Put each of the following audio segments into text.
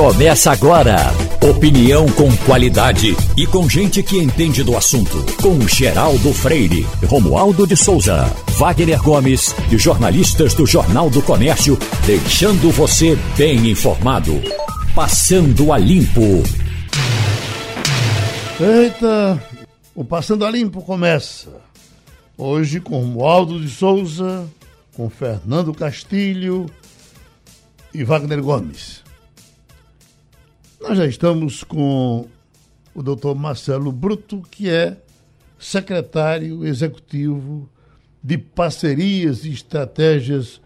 Começa agora. Opinião com qualidade e com gente que entende do assunto. Com Geraldo Freire, Romualdo de Souza, Wagner Gomes e jornalistas do Jornal do Comércio, deixando você bem informado. Passando a Limpo. Eita, o Passando a Limpo começa. Hoje com Romualdo de Souza, com Fernando Castilho e Wagner Gomes. Nós já estamos com o doutor Marcelo Bruto, que é secretário executivo de Parcerias e Estratégias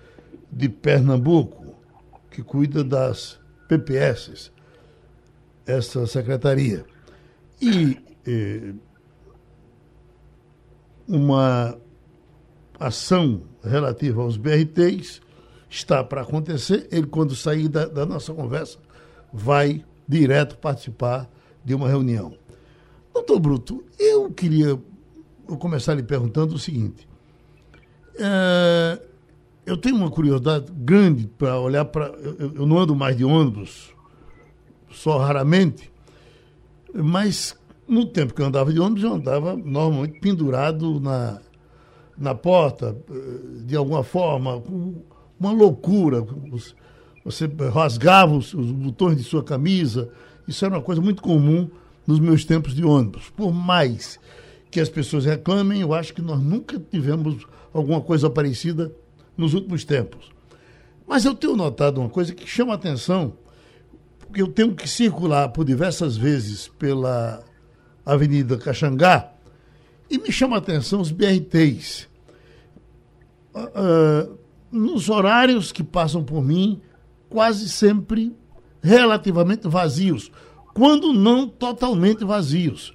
de Pernambuco, que cuida das PPS, essa secretaria. E uma ação relativa aos BRTs está para acontecer. Ele, quando sair da nossa conversa, vai direto participar de uma reunião. Doutor Bruto, eu queria começar lhe perguntando o seguinte. Eu tenho uma curiosidade grande para olhar para... Eu não ando mais de ônibus, só raramente, mas no tempo que eu andava de ônibus, eu andava normalmente pendurado na porta, de alguma forma, com uma loucura. Você rasgava os botões de sua camisa. Isso era uma coisa muito comum nos meus tempos de ônibus. Por mais que as pessoas reclamem, eu acho que nós nunca tivemos alguma coisa parecida nos últimos tempos. Mas eu tenho notado uma coisa que chama a atenção, porque eu tenho que circular por diversas vezes pela Avenida Caxangá e me chama a atenção os BRTs. Nos horários que passam por mim, quase sempre relativamente vazios, quando não totalmente vazios.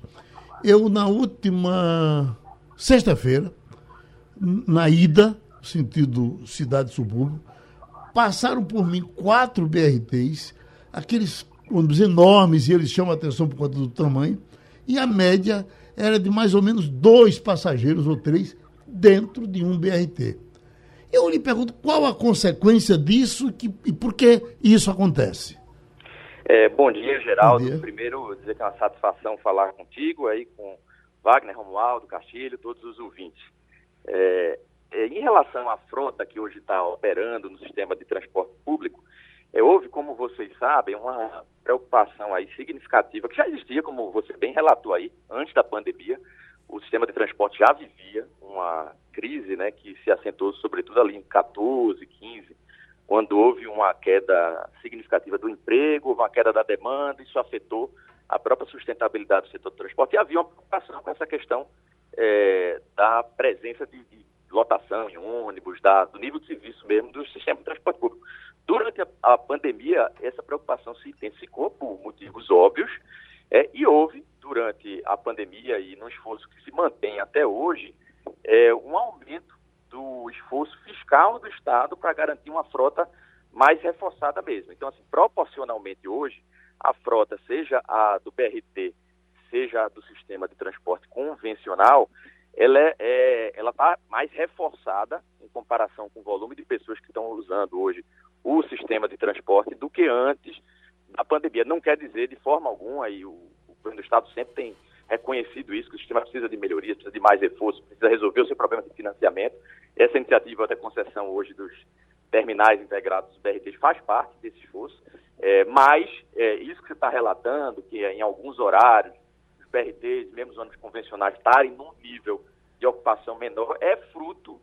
Eu, na última sexta-feira, na ida, sentido cidade-subúrbio, passaram por mim 4 BRTs, aqueles ônibus enormes, e eles chamam a atenção por conta do tamanho, e a média era de mais ou menos 2 passageiros ou 3 dentro de um BRT. Eu lhe pergunto qual a consequência disso e por que isso acontece. Bom dia, Geraldo. Bom dia. Primeiro, dizer que é uma satisfação falar contigo, aí com Wagner, Romualdo, Castilho, todos os ouvintes. Em relação à frota que hoje está operando no sistema de transporte público, houve, como vocês sabem, uma preocupação aí significativa, que já existia, como você bem relatou aí, antes da pandemia. O sistema de transporte já vivia uma crise, né, que se assentou sobretudo ali em 14, 15, quando houve uma queda significativa do emprego, uma queda da demanda. Isso afetou a própria sustentabilidade do setor do transporte. E havia uma preocupação com essa questão da presença de lotação em ônibus, do nível de serviço mesmo do sistema de transporte público. Durante a pandemia, essa preocupação se intensificou por motivos óbvios, e houve, durante a pandemia e no esforço que se mantém até hoje, um aumento do esforço fiscal do Estado para garantir uma frota mais reforçada mesmo. Então, assim, proporcionalmente hoje, a frota, seja a do BRT, seja a do sistema de transporte convencional, ela está mais reforçada em comparação com o volume de pessoas que estão usando hoje o sistema de transporte do que antes da pandemia. Não quer dizer de forma alguma, e o governo do Estado sempre tem reconhecido isso, que o sistema precisa de melhorias, precisa de mais reforço, precisa resolver o seu problema de financiamento. Essa iniciativa da concessão hoje dos terminais integrados do BRT faz parte desse esforço, mas isso que você está relatando, que em alguns horários os BRTs, mesmo os ônibus convencionais, estarem num nível de ocupação menor, é fruto,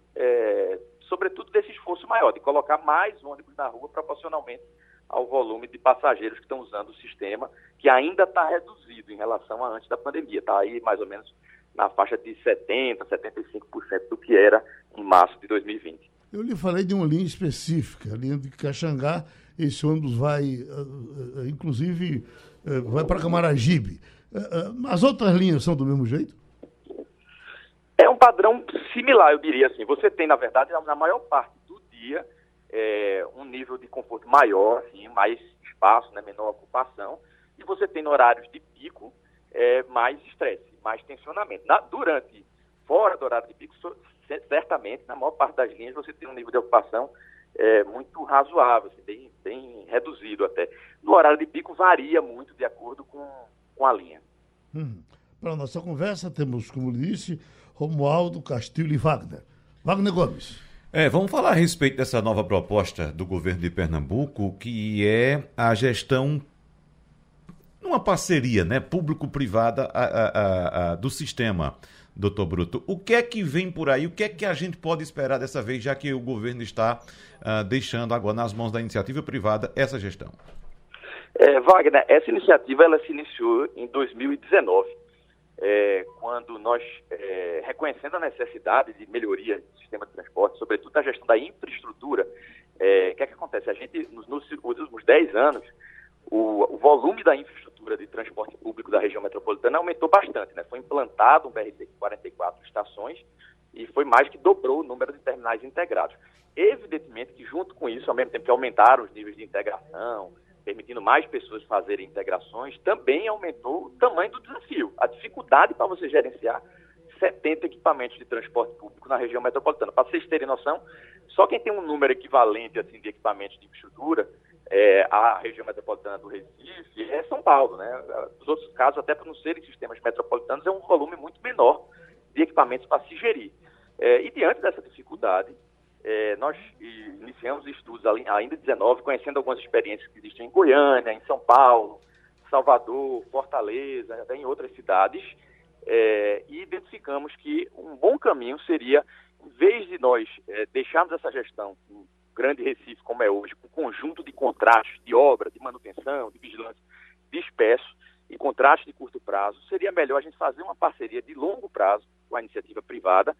sobretudo, desse esforço maior, de colocar mais ônibus na rua proporcionalmente ao volume de passageiros que estão usando o sistema, que ainda está reduzido em relação a antes da pandemia. Está aí mais ou menos na faixa de 70%, 75% do que era em março de 2020. Eu lhe falei de uma linha específica, a linha de Caxangá. Esse ônibus vai, inclusive, vai para Camaragibe. As outras linhas são do mesmo jeito? É um padrão similar, eu diria assim. Você tem, na verdade, na maior parte do dia, um nível de conforto maior, assim, mais espaço, né, menor ocupação, e você tem horários de pico mais estresse, mais tensionamento. Fora do horário de pico, certamente, na maior parte das linhas, você tem um nível de ocupação muito razoável, assim, bem, bem reduzido até. No horário de pico varia muito de acordo com a linha. Para a nossa conversa temos, como disse, Romualdo, Castilho e Wagner. Wagner Gomes. Vamos falar a respeito dessa nova proposta do governo de Pernambuco, que é a gestão, uma parceria, né, público-privada do sistema, doutor Bruto. O que é que vem por aí? O que é que a gente pode esperar dessa vez, já que o governo está deixando agora nas mãos da iniciativa privada essa gestão? Wagner, essa iniciativa ela se iniciou em 2019. Quando nós, reconhecendo a necessidade de melhoria do sistema de transporte, sobretudo na gestão da infraestrutura, o que é que acontece? A gente, nos últimos 10 anos, o volume da infraestrutura de transporte público da região metropolitana aumentou bastante, né? Foi implantado um BRT com 44 estações e foi mais que dobrou o número de terminais integrados. Evidentemente que, junto com isso, ao mesmo tempo que aumentaram os níveis de integração, permitindo mais pessoas fazerem integrações, também aumentou o tamanho do desafio, a dificuldade para você gerenciar 70 equipamentos de transporte público na região metropolitana. Para vocês terem noção, só quem tem um número equivalente assim, de equipamentos de infraestrutura, a região metropolitana do Recife é São Paulo, né? Nos outros casos, até por não serem sistemas metropolitanos, é um volume muito menor de equipamentos para se gerir. E diante dessa dificuldade, nós iniciamos estudos ainda em 19, conhecendo algumas experiências que existem em Goiânia, em São Paulo, Salvador, Fortaleza, até em outras cidades, e identificamos que um bom caminho seria, em vez de nós deixarmos essa gestão no Grande Recife, como é hoje, com um conjunto de contratos de obra, de manutenção, de vigilância, dispersos e contratos de curto prazo, seria melhor a gente fazer uma parceria de longo prazo com a iniciativa privada,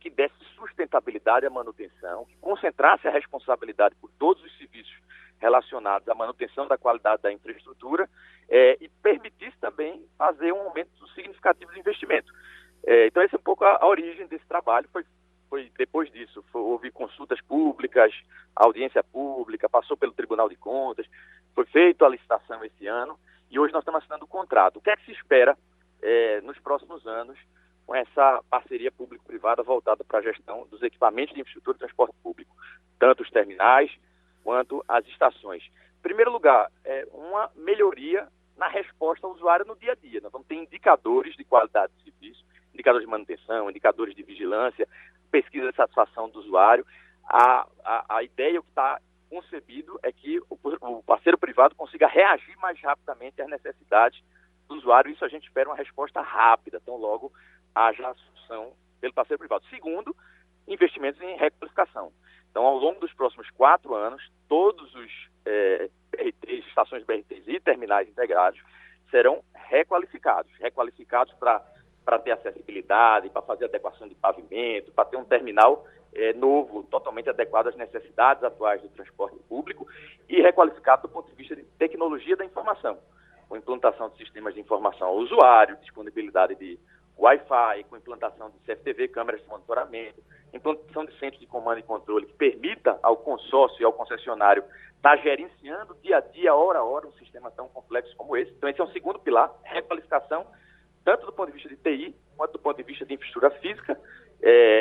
que desse sustentabilidade à manutenção, que concentrasse a responsabilidade por todos os serviços relacionados à manutenção da qualidade da infraestrutura e permitisse também fazer um aumento significativo de investimento. Então, essa é um pouco a origem desse trabalho. Foi depois disso, houve consultas públicas, audiência pública, passou pelo Tribunal de Contas, foi feita a licitação esse ano e hoje nós estamos assinando o contrato. O que é que se espera nos próximos anos com essa parceria público-privada voltada para a gestão dos equipamentos de infraestrutura e transporte público, tanto os terminais quanto as estações? Em primeiro lugar, uma melhoria na resposta ao usuário no dia a dia. Nós vamos ter indicadores de qualidade de serviço, indicadores de manutenção, indicadores de vigilância, pesquisa de satisfação do usuário. A ideia que está concebido é que o parceiro privado consiga reagir mais rapidamente às necessidades do usuário. Isso a gente espera uma resposta rápida, tão logo haja assunção pelo parceiro privado. Segundo, investimentos em requalificação. Então, ao longo dos próximos 4 anos, todos os BRTs, estações BRTs e terminais integrados serão requalificados. Requalificados para ter acessibilidade, para fazer adequação de pavimento, para ter um terminal novo, totalmente adequado às necessidades atuais do transporte público e requalificado do ponto de vista de tecnologia da informação, com implantação de sistemas de informação ao usuário, disponibilidade de Wi-Fi, com implantação de CFTV, câmeras de monitoramento, implantação de centros de comando e controle que permita ao consórcio e ao concessionário estar gerenciando dia a dia, hora a hora, um sistema tão complexo como esse. Então, esse é um segundo pilar, requalificação, tanto do ponto de vista de TI, quanto do ponto de vista de infraestrutura física.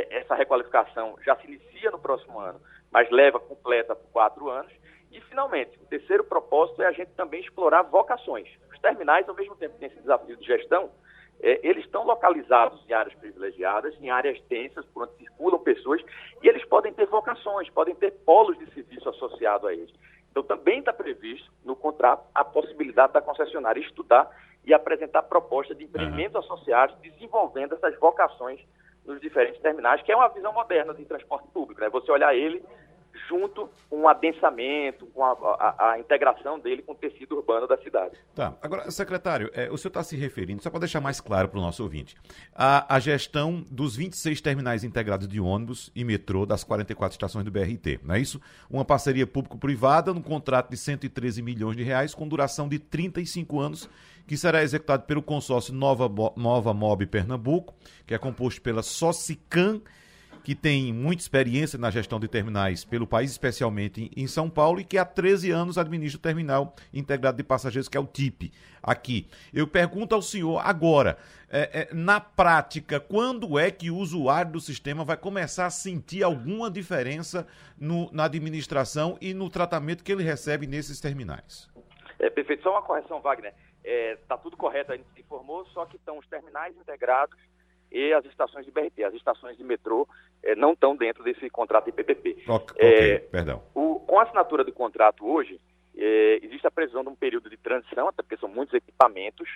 Essa requalificação já se inicia no próximo ano, mas leva completa por 4 anos. E, finalmente, o terceiro propósito é a gente também explorar vocações. Os terminais, ao mesmo tempo que tem esse desafio de gestão, eles estão localizados em áreas privilegiadas, em áreas densas, por onde circulam pessoas, e eles podem ter vocações, podem ter polos de serviço associado a eles. Então, também está previsto no contrato a possibilidade da concessionária estudar e apresentar proposta de empreendimentos associados, desenvolvendo essas vocações nos diferentes terminais, que é uma visão moderna de transporte público, né? Você olhar ele junto com o adensamento, com a integração dele com o tecido urbano da cidade. Tá. Agora, secretário, o senhor está se referindo, só para deixar mais claro para o nosso ouvinte, a gestão dos 26 terminais integrados de ônibus e metrô das 44 estações do BRT, não é isso? Uma parceria público-privada num contrato de 113 milhões de reais com duração de 35 anos, que será executado pelo consórcio Nova MOB Pernambuco, que é composto pela Socicam que tem muita experiência na gestão de terminais pelo país, especialmente em São Paulo, e que há 13 anos administra o Terminal Integrado de Passageiros, que é o TIP, aqui. Eu pergunto ao senhor agora, na prática, quando é que o usuário do sistema vai começar a sentir alguma diferença na administração e no tratamento que ele recebe nesses terminais? Perfeito. Só uma correção, Wagner. Está tudo correto, a gente se informou, só que estão os terminais integrados e as estações de BRT, as estações de metrô não estão dentro desse contrato de PPP. Okay, perdão. Com a assinatura do contrato hoje, existe a previsão de um período de transição, até porque são muitos equipamentos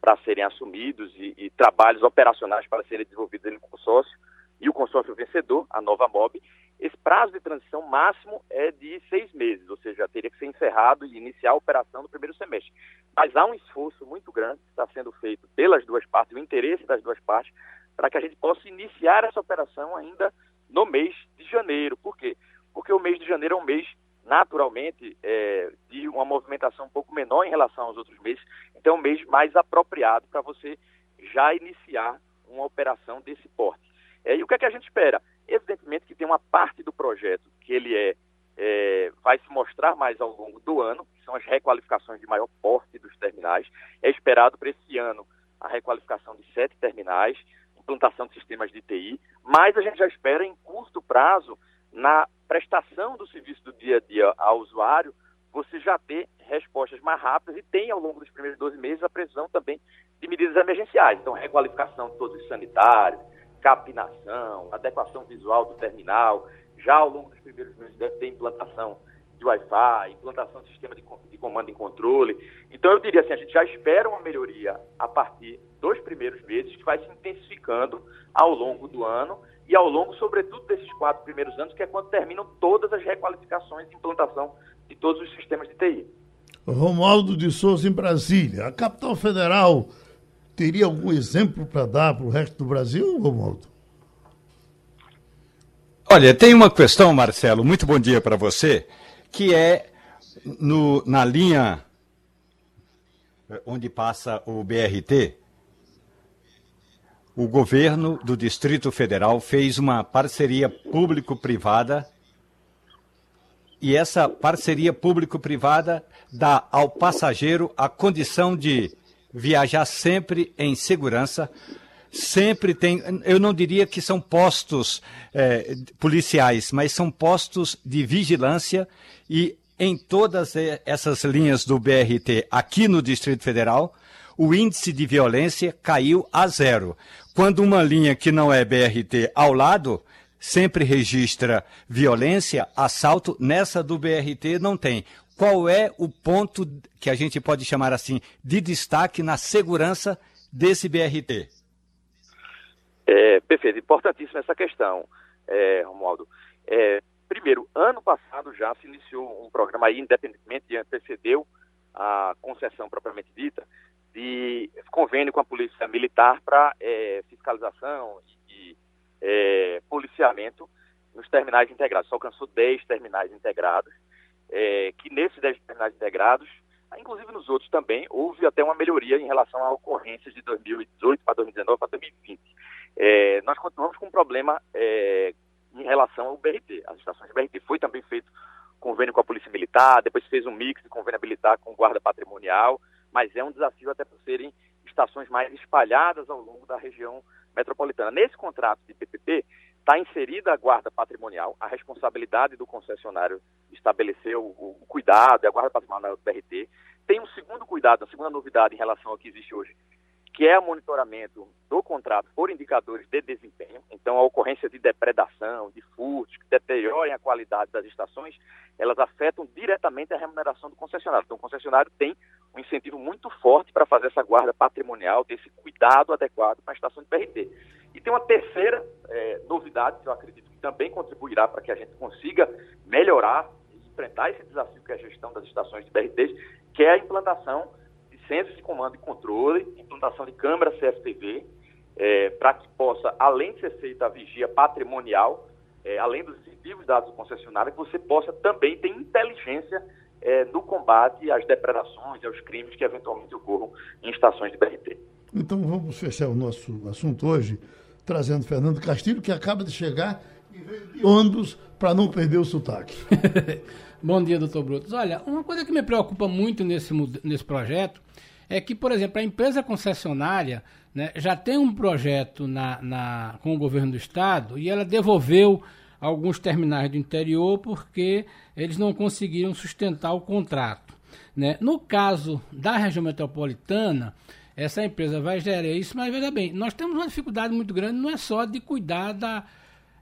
para serem assumidos e trabalhos operacionais para serem desenvolvidos no consórcio, e o consórcio vencedor, a Nova MOB, esse prazo de transição máximo é de 6 meses, ou seja, teria que ser encerrado e iniciar a operação no primeiro semestre. Mas há um esforço muito grande que está sendo feito pelas duas partes, o interesse das duas partes, para que a gente possa iniciar essa operação ainda no mês de janeiro. Por quê? Porque o mês de janeiro é um mês, naturalmente, de uma movimentação um pouco menor em relação aos outros meses, então é um mês mais apropriado para você já iniciar uma operação desse porte. E o que é que a gente espera? Evidentemente que tem uma parte do projeto que ele vai se mostrar mais ao longo do ano, que são as requalificações de maior porte dos terminais. É esperado para esse ano a requalificação de 7 terminais, implantação de sistemas de TI, mas a gente já espera em curto prazo, na prestação do serviço do dia a dia ao usuário, você já ter respostas mais rápidas e tem ao longo dos primeiros 12 meses a previsão também de medidas emergenciais. Então, requalificação de todos os sanitários, capinação, adequação visual do terminal, já ao longo dos primeiros meses deve ter implantação de Wi-Fi, implantação de sistema de comando e controle. Então, eu diria assim, a gente já espera uma melhoria a partir dos primeiros meses, que vai se intensificando ao longo do ano e ao longo, sobretudo, desses 4 primeiros anos, que é quando terminam todas as requalificações e implantação de todos os sistemas de TI. Romualdo de Souza, em Brasília. A capital federal teria algum exemplo para dar para o resto do Brasil, Romualdo? Olha, tem uma questão, Marcelo, muito bom dia para você, que é na linha onde passa o BRT, o governo do Distrito Federal fez uma parceria público-privada e essa parceria público-privada dá ao passageiro a condição de viajar sempre em segurança. Sempre tem, eu não diria que são postos policiais, mas são postos de vigilância e em todas essas linhas do BRT aqui no Distrito Federal, o índice de violência caiu a 0. Quando uma linha que não é BRT ao lado sempre registra violência, assalto, nessa do BRT não tem. Qual é o ponto que a gente pode chamar assim de destaque na segurança desse BRT? Perfeito, importantíssima essa questão, Romualdo. Primeiro, ano passado já se iniciou um programa aí, independentemente de antecedeu a concessão propriamente dita, de convênio com a Polícia Militar para fiscalização e policiamento nos terminais integrados. Só alcançou 10 terminais integrados, que nesses 10 terminais integrados, inclusive nos outros também, houve até uma melhoria em relação a ocorrências de 2018 para 2019 para 2020. Nós continuamos com um problema em relação ao BRT. As estações de BRT foi também feito convênio com a Polícia Militar, depois fez um mix de convênio militar com guarda patrimonial, mas é um desafio até por serem estações mais espalhadas ao longo da região metropolitana. Nesse contrato de PPP está inserida a guarda patrimonial, a responsabilidade do concessionário estabelecer o cuidado, a guarda patrimonial do BRT. Tem um segundo cuidado, a segunda novidade em relação ao que existe hoje, que é o monitoramento do contrato por indicadores de desempenho. Então, a ocorrência de depredação, de furtos, que deteriorem a qualidade das estações, elas afetam diretamente a remuneração do concessionário. Então, o concessionário tem um incentivo muito forte para fazer essa guarda patrimonial, ter esse cuidado adequado para a estação de BRT. E tem uma terceira novidade, que eu acredito que também contribuirá para que a gente consiga melhorar e enfrentar esse desafio que é a gestão das estações de BRT, que é a implantação centros de comando e controle, implantação de câmera CFTV, para que possa, além de ser feita a vigia patrimonial, além dos incentivos dados do concessionário, que você possa também ter inteligência no combate às depredações, aos crimes que eventualmente ocorram em estações de BRT. Então vamos fechar o nosso assunto hoje, trazendo Fernando Castilho, que acaba de chegar E veio de ônibus para não perder o sotaque. Bom dia, doutor Brutos. Olha, uma coisa que me preocupa muito nesse projeto é que, por exemplo, a empresa concessionária, né, já tem um projeto com o governo do estado e ela devolveu alguns terminais do interior porque eles não conseguiram sustentar o contrato, né? No caso da região metropolitana, essa empresa vai gerar isso, mas veja bem, nós temos uma dificuldade muito grande, não é só de cuidar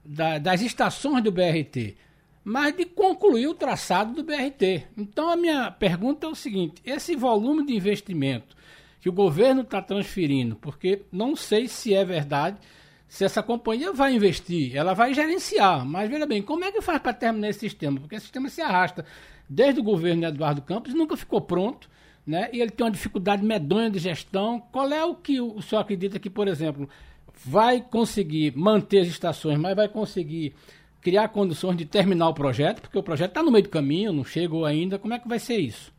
das estações do BRT, mas de concluir o traçado do BRT. Então, a minha pergunta é o seguinte: esse volume de investimento que o governo está transferindo, porque não sei se é verdade, se essa companhia vai investir, ela vai gerenciar, mas veja bem, como é que faz para terminar esse sistema? Porque esse sistema se arrasta desde o governo de Eduardo Campos, nunca ficou pronto, né? E ele tem uma dificuldade medonha de gestão. Qual é o que o senhor acredita que, por exemplo, vai conseguir manter as estações, mas vai conseguir criar condições de terminar o projeto, porque o projeto está no meio do caminho, não chegou ainda. Como é que vai ser isso?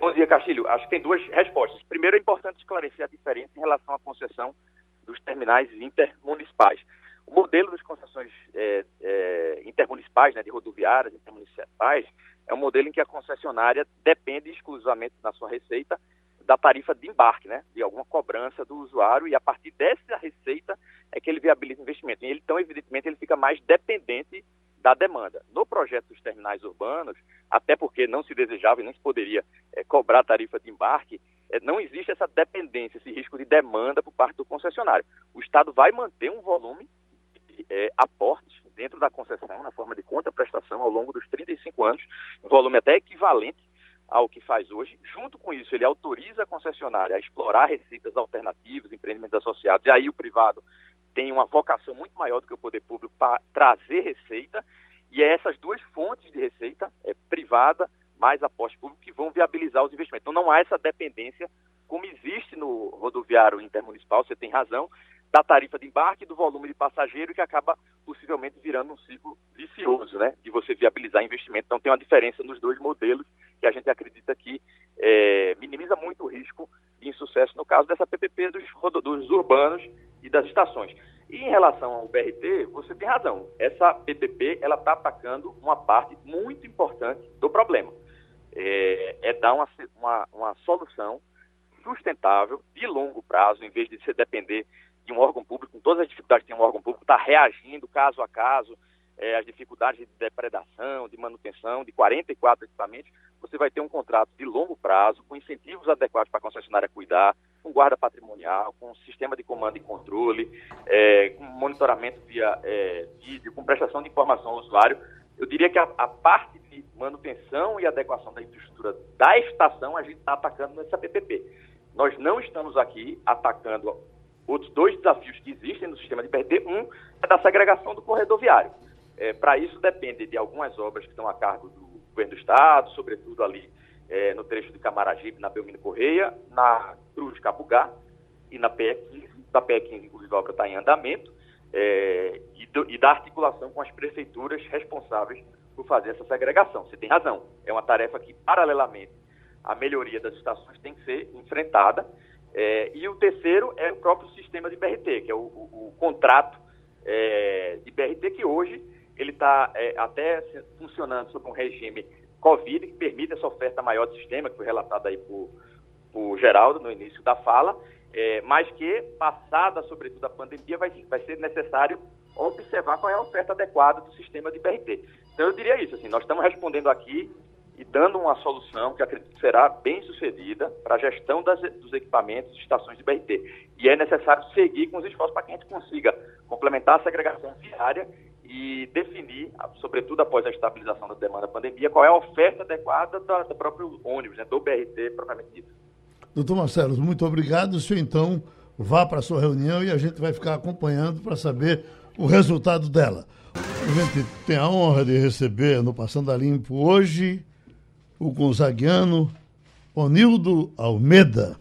Bom dia, Castilho. Acho que tem duas respostas. Primeiro, é importante esclarecer a diferença em relação à concessão dos terminais intermunicipais. O modelo das concessões intermunicipais, né, de rodoviárias intermunicipais, é um modelo em que a concessionária depende exclusivamente na sua receita da tarifa de embarque, né, de alguma cobrança do usuário, e a partir dessa receita é que ele viabiliza o investimento. E ele, então, evidentemente, ele fica mais dependente da demanda. No projeto dos terminais urbanos, até porque não se desejava e não se poderia cobrar a tarifa de embarque, não existe essa dependência, esse risco de demanda por parte do concessionário. O Estado vai manter um volume de aportes dentro da concessão, na forma de contraprestação, ao longo dos 35 anos, um volume até equivalente ao que faz hoje. Junto com isso, ele autoriza a concessionária a explorar receitas alternativas, empreendimentos associados, e aí o privado tem uma vocação muito maior do que o poder público para trazer receita, e é essas duas fontes de receita, privada mais aporte público, que vão viabilizar os investimentos. Então não há essa dependência, como existe no rodoviário intermunicipal, você tem razão, da tarifa de embarque, do volume de passageiro, que acaba possivelmente virando um ciclo vicioso, né, de você viabilizar investimento. Então tem uma diferença nos dois modelos que a gente acredita que minimiza muito o risco de insucesso no caso dessa PPP dos urbanos e das estações. E em relação ao BRT, você tem razão. Essa PPP está atacando uma parte muito importante do problema. É dar uma solução sustentável, de longo prazo, em vez de se depender de um órgão público, com todas as dificuldades que tem um órgão público, está reagindo caso a caso, as dificuldades de depredação, de manutenção, de 44 equipamentos. Você vai ter um contrato de longo prazo, com incentivos adequados para a concessionária cuidar, com guarda patrimonial, com sistema de comando e controle, com monitoramento via vídeo, com prestação de informação ao usuário. Eu diria que a parte de manutenção e adequação da infraestrutura da estação a gente está atacando nessa PPP. Nós não estamos aqui atacando outros dois desafios que existem no sistema de BRT. Um é da segregação do corredor viário. Para isso depende de algumas obras que estão a cargo do governo do estado, sobretudo ali no trecho de Camaragibe, na Belmiro Correia, na Cruz Cabugá e na PE15. Da PE15, inclusive, a obra está em andamento, e da articulação com as prefeituras responsáveis por fazer essa segregação. Você tem razão, é uma tarefa que, paralelamente à melhoria das estações, tem que ser enfrentada. E o terceiro é o próprio sistema de BRT, que é o contrato de BRT, que hoje ele está até funcionando sob um regime Covid, que permite essa oferta maior do sistema, que foi relatada aí por Geraldo no início da fala, mas que, passada, sobretudo, a pandemia, vai ser necessário observar qual é a oferta adequada do sistema de BRT. Então, eu diria isso, assim, nós estamos respondendo aqui e dando uma solução que acredito que será bem sucedida para a gestão dos equipamentos e estações de BRT. E é necessário seguir com os esforços para que a gente consiga complementar a segregação viária e definir, sobretudo após a estabilização da demanda da pandemia, qual é a oferta adequada do próprio ônibus, né, do BRT propriamente dito. Doutor Marcelo, muito obrigado. O senhor, então, vá para a sua reunião e a gente vai ficar acompanhando para saber o resultado dela. A gente tem a honra de receber no Passando a Limpo hoje o gonzaguiano Onildo Almeida.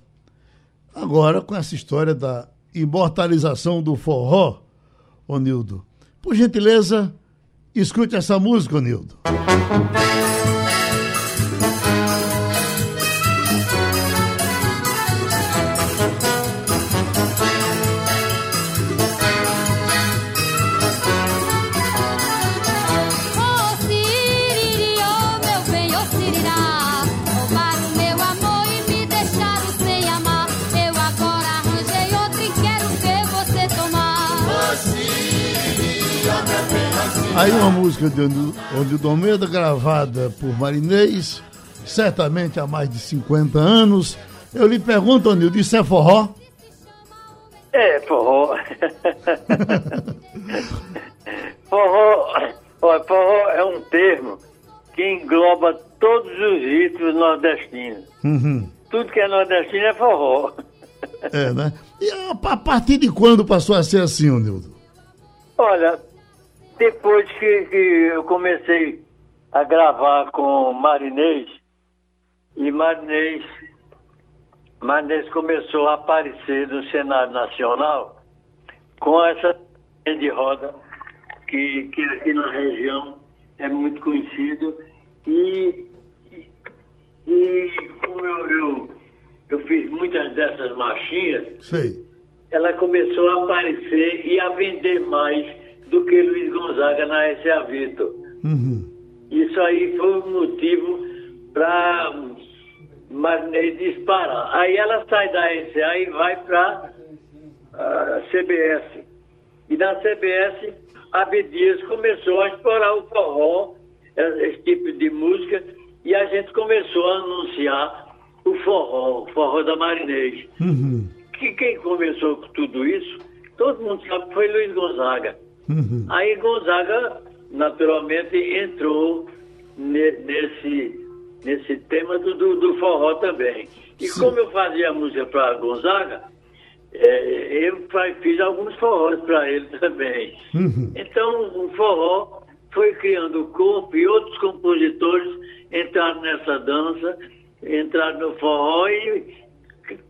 Agora, com essa história da imortalização do forró, Onildo, por gentileza, escute essa música, Onildo. Aí uma música de Onildo Almeida, gravada por Marinês, certamente há mais de 50 anos. Eu lhe pergunto, Onildo, isso é forró? É, forró. Forró é um termo que engloba todos os ritmos nordestinos. Uhum. Tudo que é nordestino é forró. É, né? E a partir de quando passou a ser assim, Onildo? Olha, depois que eu comecei a gravar com Marinês, e Marinês começou a aparecer no cenário nacional com essa de roda que aqui na região é muito conhecido, e como eu fiz muitas dessas marchinhas, sim, ela começou a aparecer e a vender mais do que Luiz Gonzaga na S.A. Vitor. Uhum. Isso aí foi um motivo para Marinês disparar. Aí ela sai da S.A. e vai para a CBS. E na CBS, Abdias começou a explorar o forró, esse tipo de música, e a gente começou a anunciar o forró da Marinês. Uhum. Que quem começou com tudo isso, todo mundo sabe que foi Luiz Gonzaga. Uhum. Aí Gonzaga, naturalmente, entrou nesse tema do forró também. E sim, como eu fazia música para Gonzaga, eu fiz alguns forrós para ele também. Uhum. Então, o forró foi criando o corpo e outros compositores entraram nessa dança, entraram no forró e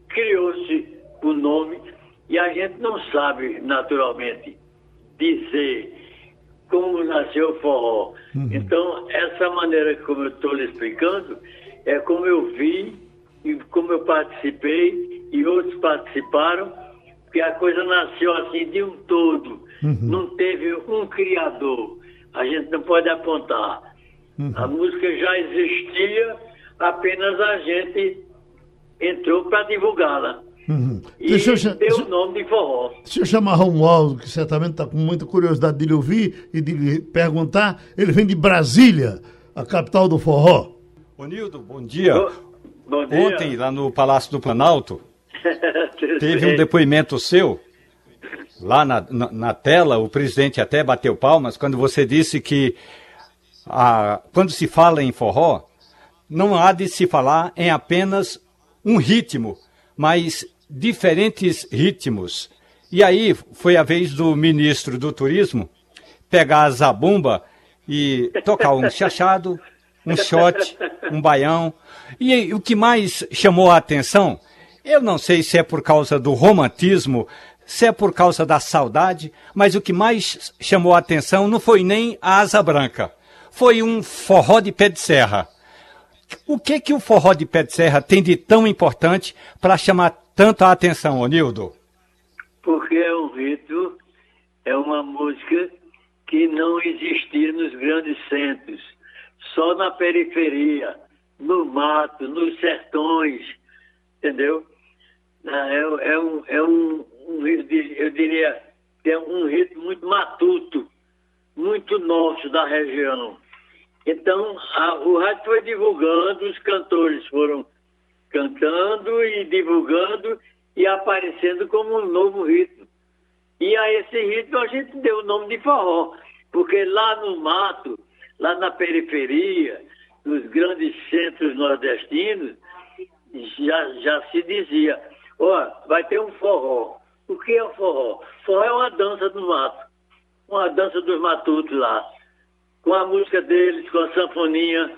criou-se o nome. E a gente não sabe, naturalmente, dizer como nasceu o forró. Uhum. Então, essa maneira como eu estou lhe explicando é como eu vi e como eu participei e outros participaram, porque a coisa nasceu assim de um todo. Uhum. Não teve um criador. A gente não pode apontar. Uhum. A música já existia, apenas a gente entrou para divulgá-la. Uhum. E deu o nome de forró. Deixa eu chamar Romualdo, que certamente está com muita curiosidade de lhe ouvir e de lhe perguntar. Ele vem de Brasília, a capital do forró. Onildo, bom dia. Bom dia. Ontem, lá no Palácio do Planalto, teve um depoimento seu. Lá na tela, o presidente até bateu palmas quando você disse que quando se fala em forró, não há de se falar em apenas um ritmo, mas diferentes ritmos. E aí foi a vez do ministro do Turismo pegar a zabumba e tocar um chachado, um shot, um baião. E o que mais chamou a atenção, eu não sei se é por causa do romantismo, se é por causa da saudade, mas o que mais chamou a atenção não foi nem a asa branca, foi um forró de pé de serra. O que o forró de pé de serra tem de tão importante para chamar tanta atenção, Onildo? Porque é um ritmo, é uma música que não existia nos grandes centros, só na periferia, no mato, nos sertões, entendeu? Eu diria que é um ritmo muito matuto, muito nosso da região. Então, o rádio foi divulgando, os cantores foram cantando e divulgando e aparecendo como um novo ritmo. E a esse ritmo a gente deu o nome de forró, porque lá no mato, lá na periferia, nos grandes centros nordestinos, já se dizia, vai ter um forró. O que é o forró? Forró é uma dança do mato, uma dança dos matutos lá, com a música deles, com a sanfoninha,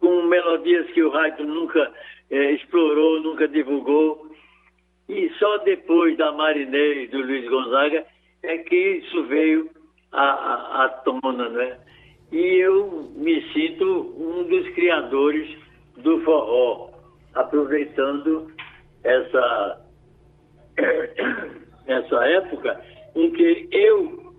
com melodias que o rádio nunca explorou, nunca divulgou. E só depois da Marinês, do Luiz Gonzaga, é que isso veio à tona, né? E eu me sinto um dos criadores do forró, aproveitando essa época em que eu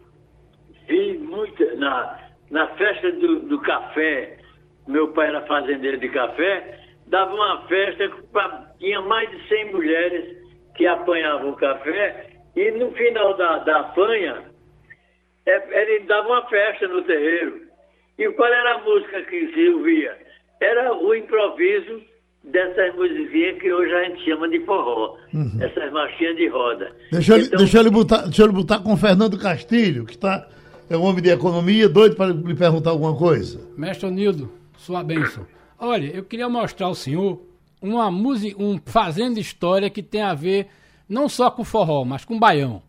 vi muito na festa do café. Meu pai era fazendeiro de café, dava uma festa, tinha mais de 100 mulheres que apanhavam café, e no final da apanha, Ele dava uma festa no terreiro. E qual era a música que se ouvia? Era o improviso dessas musiquinhas que hoje a gente chama de forró. Uhum. Essas marchinhas de roda. Deixa eu lhe botar com o Fernando Castilho, que tá, é um homem de economia, doido para lhe perguntar alguma coisa. Mestre Onildo, sua bênção. Olha, eu queria mostrar ao senhor uma música, um Fazendo História que tem a ver não só com forró, mas com baião.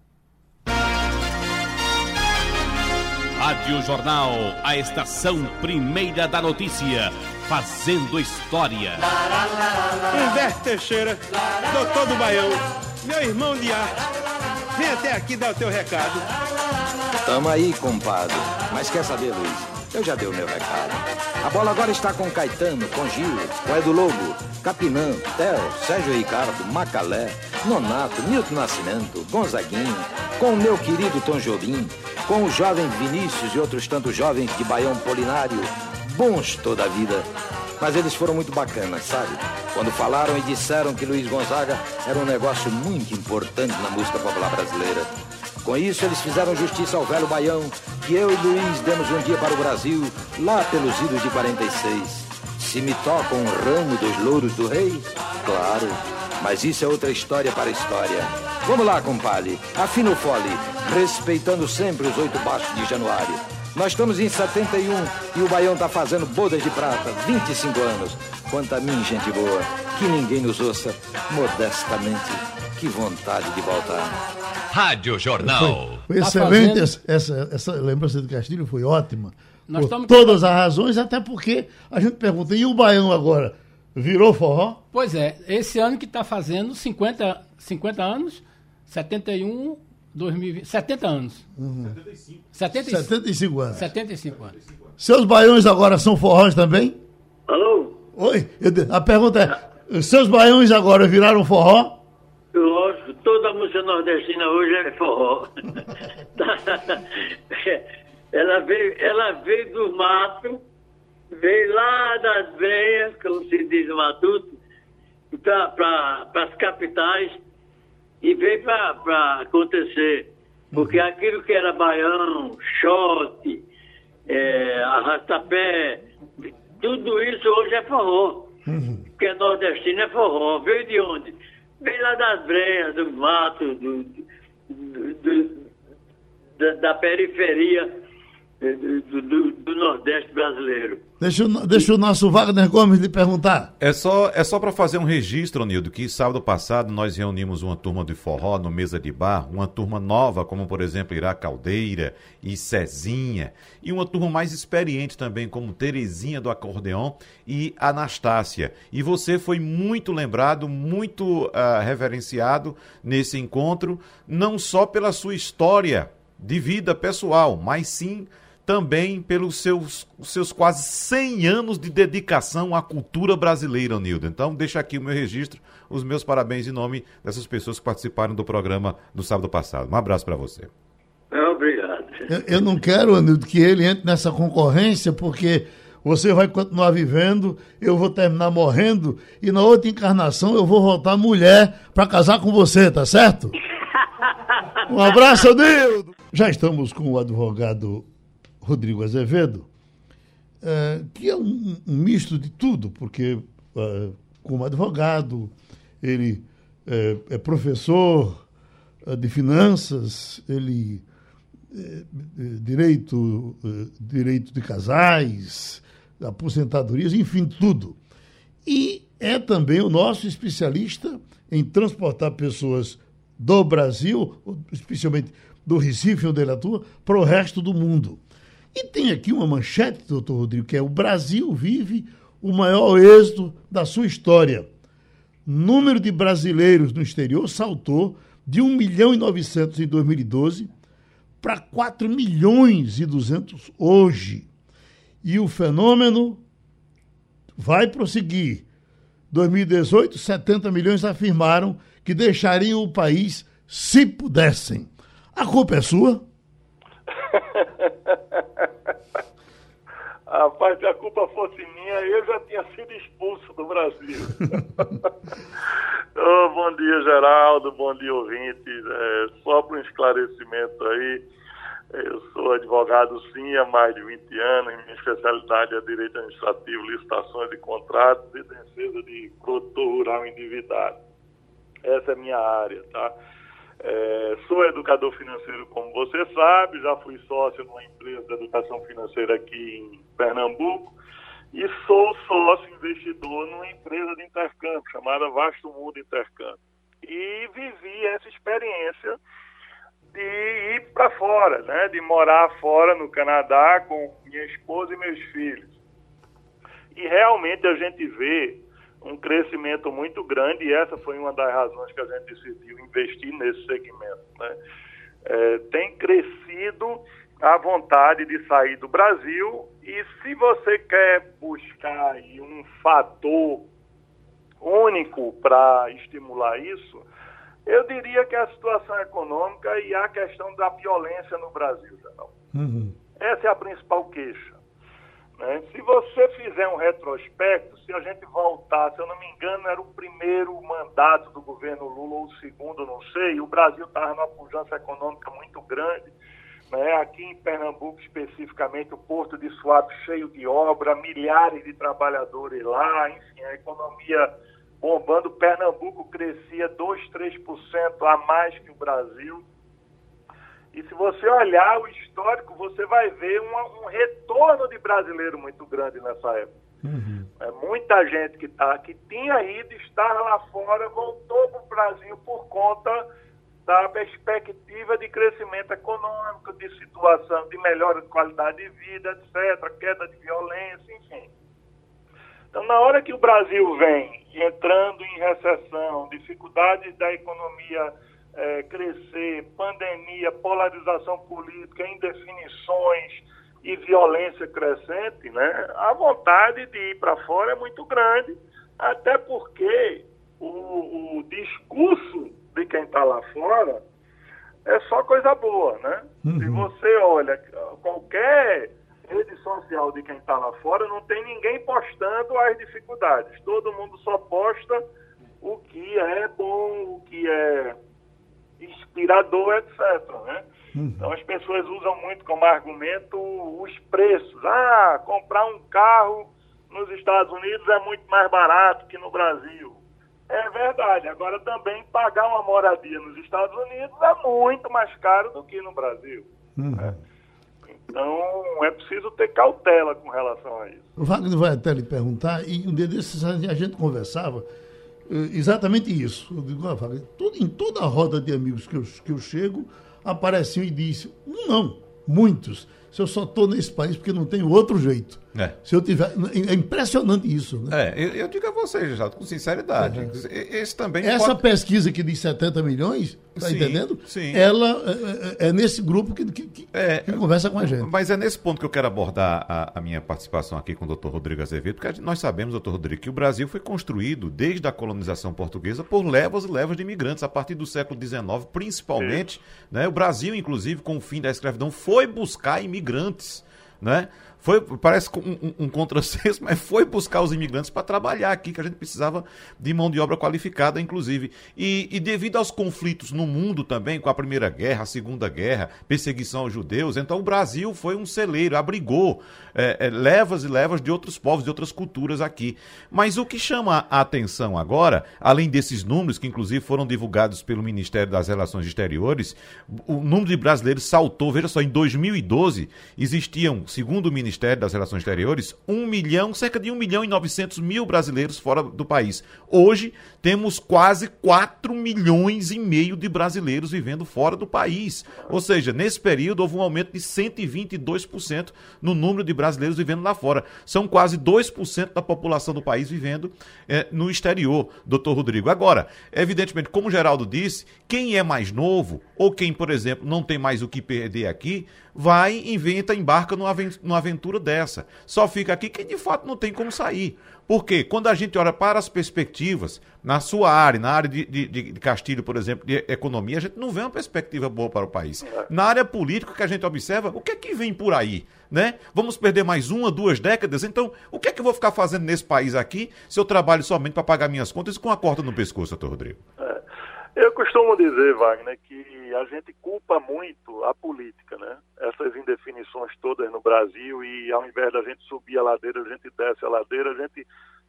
Rádio Jornal, a estação primeira da notícia, fazendo história. Humberto Teixeira, doutor do Baião, meu irmão de arte, vem até aqui dar o teu recado. Tamo aí, compadre, mas quer saber, Luiz, eu já dei o meu recado. A bola agora está com Caetano, com Gil, com Edu Lobo, Capinã, Theo, Sérgio Ricardo, Macalé, Nonato, Milton Nascimento, Gonzaguinho, com o meu querido Tom Jobim, com o jovem Vinícius e outros tantos jovens de Baião Polinário, bons toda a vida. Mas eles foram muito bacanas, sabe? Quando falaram e disseram que Luiz Gonzaga era um negócio muito importante na música popular brasileira. Com isso, eles fizeram justiça ao velho Baião, que eu e Luiz demos um dia para o Brasil, lá pelos idos de 46. Se me tocam um ramo dos louros do rei? Claro, mas isso é outra história para a história. Vamos lá, compadre, afina o fole, respeitando sempre os 8 baixos de januário. Nós estamos em 71 e o Baião está fazendo bodas de prata, 25 anos. Quanto a mim, gente boa, que ninguém nos ouça, modestamente, que vontade de voltar. Rádio Jornal. Foi excelente, tá fazendo... essa lembrança do Castilho foi ótima. Nós por todas as razões, até porque a gente pergunta, e o Baião agora? Virou forró? Pois é, esse ano que está fazendo 50 anos, 71, 2020, 70 anos. Uhum. 75 anos. 75 anos. Seus baiões agora são forrós também? Alô? Oi, a pergunta é, seus baiões agora viraram forró? Lógico, toda a música nordestina hoje é forró. ela veio do mato, veio lá das veias, como se diz no matuto, para as capitais e veio para acontecer. Porque aquilo que era baião, shot, arrastapé, tudo isso hoje é forró. Uhum. Porque nordestino é forró. Veio de onde? Veio lá das breias, do mato, da periferia do Nordeste brasileiro. Deixa o nosso Wagner Gomes lhe perguntar. É só para fazer um registro, Onildo, que sábado passado nós reunimos uma turma de forró no Mesa de Bar, uma turma nova, como por exemplo Irá Caldeira e Cezinha, e uma turma mais experiente também, como Terezinha do Acordeão e Anastácia. E você foi muito lembrado, muito reverenciado nesse encontro, não só pela sua história de vida pessoal, mas sim também pelos seus quase 100 anos de dedicação à cultura brasileira, Onildo. Então, deixa aqui o meu registro, os meus parabéns em nome dessas pessoas que participaram do programa do sábado passado. Um abraço para você. Obrigado. Eu não quero, Onildo, que ele entre nessa concorrência, porque você vai continuar vivendo, eu vou terminar morrendo, e na outra encarnação eu vou voltar mulher para casar com você, tá certo? Um abraço, Onildo! Já estamos com o advogado Rodrigo Azevedo, que é um misto de tudo, porque como advogado, ele é professor de finanças, ele direito de casais, aposentadorias, enfim, tudo. E é também o nosso especialista em transportar pessoas do Brasil, especialmente do Recife, onde ele atua, para o resto do mundo. E tem aqui uma manchete, doutor Rodrigo, que é: o Brasil vive o maior êxito da sua história. Número de brasileiros no exterior saltou de 1.900.000 em 2012 para 4.200.000 hoje. E o fenômeno vai prosseguir. 2018, 70 milhões afirmaram que deixariam o país se pudessem. A culpa é sua? Rapaz, se a culpa fosse minha, eu já tinha sido expulso do Brasil. Oh, bom dia, Geraldo, bom dia, ouvintes. Só para um esclarecimento aí, Eu sou advogado, sim, há mais de 20 anos. Minha especialidade é direito administrativo, licitações e contratos e defesa de produtor rural endividado. Essa é a minha área, tá? Sou educador financeiro, como você sabe. Já fui sócio numa empresa de educação financeira aqui em Pernambuco. E sou sócio investidor numa empresa de intercâmbio chamada Vasto Mundo Intercâmbio. E vivi essa experiência de ir para fora, né? De morar fora no Canadá com minha esposa e meus filhos. E realmente a gente vê um crescimento muito grande, e essa foi uma das razões que a gente decidiu investir nesse segmento, né? Tem crescido a vontade de sair do Brasil, e se você quer buscar aí um fator único para estimular isso, eu diria que a situação econômica e a questão da violência no Brasil, Geraldo. Uhum. Essa é a principal queixa, né? Se você fizer um retrospecto, se a gente voltar, se eu não me engano, era o primeiro mandato do governo Lula, ou o segundo, não sei, o Brasil estava numa pujança econômica muito grande, né? Aqui em Pernambuco, especificamente, o Porto de Suape cheio de obra, milhares de trabalhadores lá, enfim, a economia bombando. Pernambuco crescia 2%, 3% a mais que o Brasil. E se você olhar o histórico, você vai ver um retorno de brasileiro muito grande nessa época. Uhum. Muita gente que tinha ido estar lá fora voltou para o Brasil por conta da perspectiva de crescimento econômico, de situação de melhora de qualidade de vida, etc., queda de violência, enfim. Então, na hora que o Brasil vem entrando em recessão, dificuldades da economia crescer, pandemia, polarização política, indefinições e violência crescente, né? A vontade de ir para fora é muito grande, até porque o discurso de quem está lá fora é só coisa boa, né? Uhum. Se você olha qualquer rede social de quem está lá fora, não tem ninguém postando as dificuldades. Todo mundo só posta o que é bom, o que é inspirador, etc., né? Então as pessoas usam muito como argumento os preços. Ah, comprar um carro nos Estados Unidos é muito mais barato que no Brasil. É verdade. Agora também pagar uma moradia nos Estados Unidos é muito mais caro do que no Brasil, né? Então, é preciso ter cautela com relação a isso. O Wagner vai até lhe perguntar, e um dia desses a gente conversava exatamente isso. Eu digo, ah, Wagner, em toda a roda de amigos que eu chego, apareciam e dizem, não, muitos, se eu só estou nesse país porque não tem outro jeito. Se eu tiver, é impressionante isso, né? Eu digo a vocês, Geraldo, com sinceridade. Uhum. Esse também Essa pesquisa que diz 70 milhões, está entendendo? Sim. Ela é nesse grupo que conversa com a gente. Mas é nesse ponto que eu quero abordar a minha participação aqui com o Dr. Rodrigo Azevedo, porque nós sabemos, doutor Rodrigo, que o Brasil foi construído desde a colonização portuguesa por levas e levas de imigrantes, a partir do século XIX, principalmente, né? O Brasil, inclusive, com o fim da escravidão, foi buscar imigrantes, né? Foi, parece um contrassenso, mas foi buscar os imigrantes para trabalhar aqui, que a gente precisava de mão de obra qualificada, inclusive. E devido aos conflitos no mundo também, com a Primeira Guerra, a Segunda Guerra, perseguição aos judeus, então o Brasil foi um celeiro, abrigou levas e levas de outros povos, de outras culturas aqui. Mas o que chama a atenção agora, além desses números, que inclusive foram divulgados pelo Ministério das Relações Exteriores, o número de brasileiros saltou. Veja só, em 2012 existiam, segundo o Ministério das Relações Exteriores, cerca de 1.900.000 brasileiros fora do país. Hoje, temos quase 4,5 milhões de brasileiros vivendo fora do país. Ou seja, nesse período, houve um aumento de 122% no número de brasileiros vivendo lá fora. São quase 2% da população do país vivendo no exterior, doutor Rodrigo. Agora, evidentemente, como o Geraldo disse, quem é mais novo, ou quem, por exemplo, não tem mais o que perder aqui, vai, embarca numa aventura dessa. Só fica aqui quem de fato não tem como sair. Porque quando a gente olha para as perspectivas, na sua área, na área de Castilho, por exemplo, de economia, a gente não vê uma perspectiva boa para o país. Na área política que a gente observa, o que é que vem por aí, né? Vamos perder mais 1, 2 décadas? Então, o que é que eu vou ficar fazendo nesse país aqui se eu trabalho somente para pagar minhas contas e com a corda no pescoço, doutor Rodrigo? Eu costumo dizer, Wagner, que a gente culpa muito a política, né? Essas indefinições todas no Brasil, e ao invés da gente subir a ladeira, a gente desce a ladeira, a gente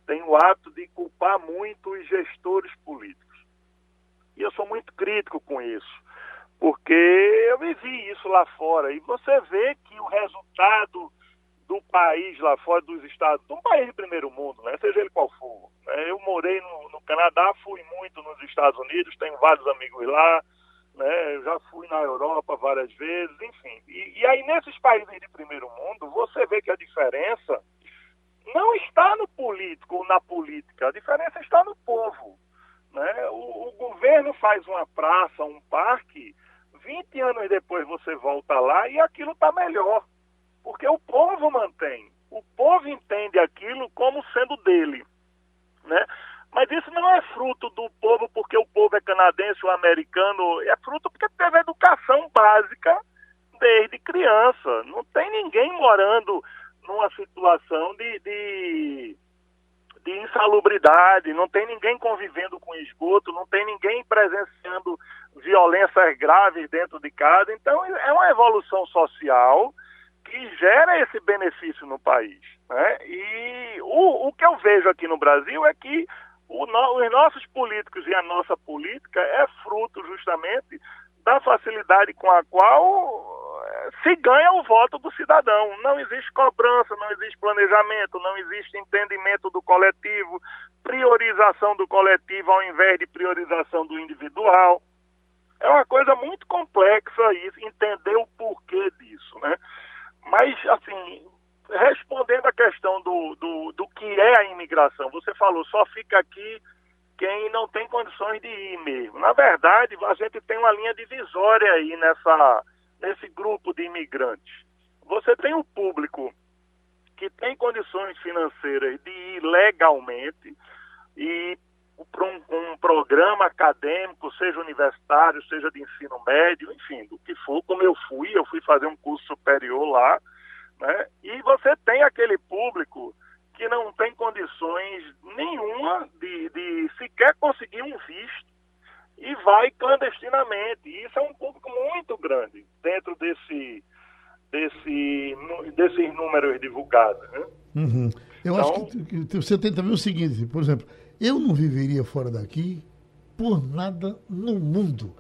tem o hábito de culpar muito os gestores políticos. E eu sou muito crítico com isso, porque eu vivi isso lá fora, e você vê que o resultado do país lá fora, dos estados, de um país de primeiro mundo, né? Seja ele qual for. Né? Eu morei no Canadá, fui muito nos Estados Unidos, tenho vários amigos lá, né? Eu já fui na Europa várias vezes, enfim. E aí, nesses países de primeiro mundo, você vê que a diferença não está no político ou na política, a diferença está no povo. Né? O governo faz uma praça, um parque, 20 anos depois você volta lá e aquilo está melhor. Porque o povo mantém, o povo entende aquilo como sendo dele, né? Mas isso não é fruto do povo porque o povo é canadense ou americano, é fruto porque teve educação básica desde criança. Não tem ninguém morando numa situação de insalubridade, não tem ninguém convivendo com esgoto, não tem ninguém presenciando violências graves dentro de casa. Então é uma evolução social que gera esse benefício no país, né? E o que eu vejo aqui no Brasil é que os nossos políticos e a nossa política é fruto justamente da facilidade com a qual se ganha o voto do cidadão. Não existe cobrança, não existe planejamento, não existe entendimento do coletivo, priorização do coletivo ao invés de priorização do individual. É uma coisa muito complexa isso, entender o porquê disso, né? Mas, assim, respondendo a questão do que é a imigração, você falou, só fica aqui quem não tem condições de ir mesmo. Na verdade, a gente tem uma linha divisória aí nesse grupo de imigrantes. Você tem o público que tem condições financeiras de ir legalmente e para um programa acadêmico, seja universitário, seja de ensino médio, enfim, do que for, como eu fui fazer um curso superior lá, né? E você tem aquele público que não tem condições nenhuma de sequer conseguir um visto e vai clandestinamente. E isso é um público muito grande dentro desses números divulgados, né? Uhum. Eu acho que você tem também o seguinte, por exemplo, eu não viveria fora daqui por nada no mundo.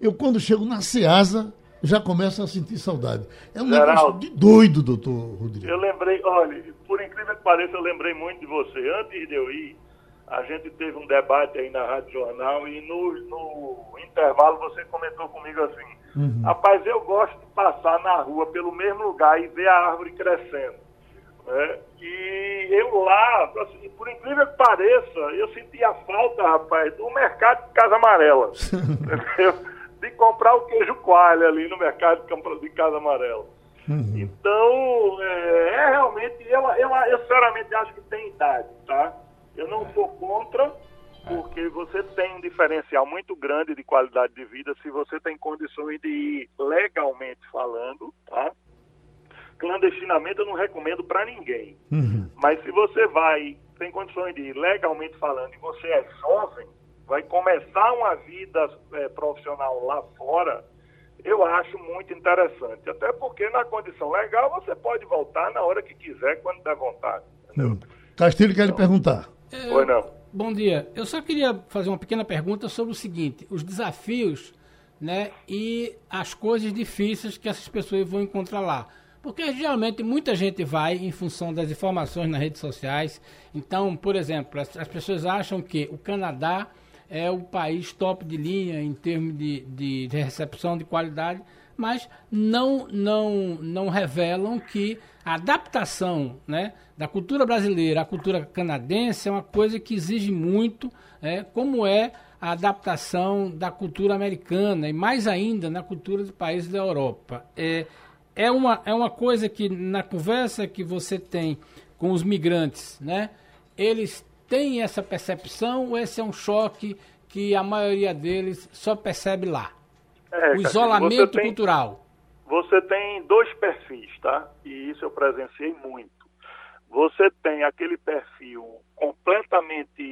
Eu, quando chego na Ceasa, já começo a sentir saudade. É um negócio de doido, doutor Rodrigo. Eu lembrei, olha, por incrível que pareça, eu lembrei muito de você. Antes de eu ir, a gente teve um debate aí na Rádio Jornal e no intervalo você comentou comigo assim, Rapaz, eu gosto de passar na rua pelo mesmo lugar e ver a árvore crescendo. É, e eu lá, assim, por incrível que pareça, eu sentia falta, rapaz, do mercado de Casa Amarela, entendeu? De comprar o queijo coalho ali no mercado de Casa Amarela. Uhum. Então, realmente, eu sinceramente acho que tem idade, tá? Eu não sou contra, porque você tem um diferencial muito grande de qualidade de vida se você tem condições de ir legalmente falando, tá? Clandestinamente eu não recomendo para ninguém. Uhum. Mas se você vai, tem condições de ir legalmente falando, e você é jovem, vai começar uma vida profissional lá fora, eu acho muito interessante. Até porque na condição legal você pode voltar na hora que quiser, quando der vontade. Castilho quer lhe perguntar. Oi, não. Bom dia. Eu só queria fazer uma pequena pergunta sobre o seguinte, os desafios, né, e as coisas difíceis que essas pessoas vão encontrar lá. Porque, geralmente, muita gente vai em função das informações nas redes sociais. Então, por exemplo, as pessoas acham que o Canadá é o país top de linha em termos de recepção de qualidade, mas não revelam que a adaptação, né, da cultura brasileira à cultura canadense é uma coisa que exige muito, como é a adaptação da cultura americana e, mais ainda, na cultura dos países da Europa. É uma coisa que, na conversa que você tem com os migrantes, né, eles têm essa percepção ou esse é um choque que a maioria deles só percebe lá? O isolamento cultural. Você tem dois perfis, tá? E isso eu presenciei muito. Você tem aquele perfil completamente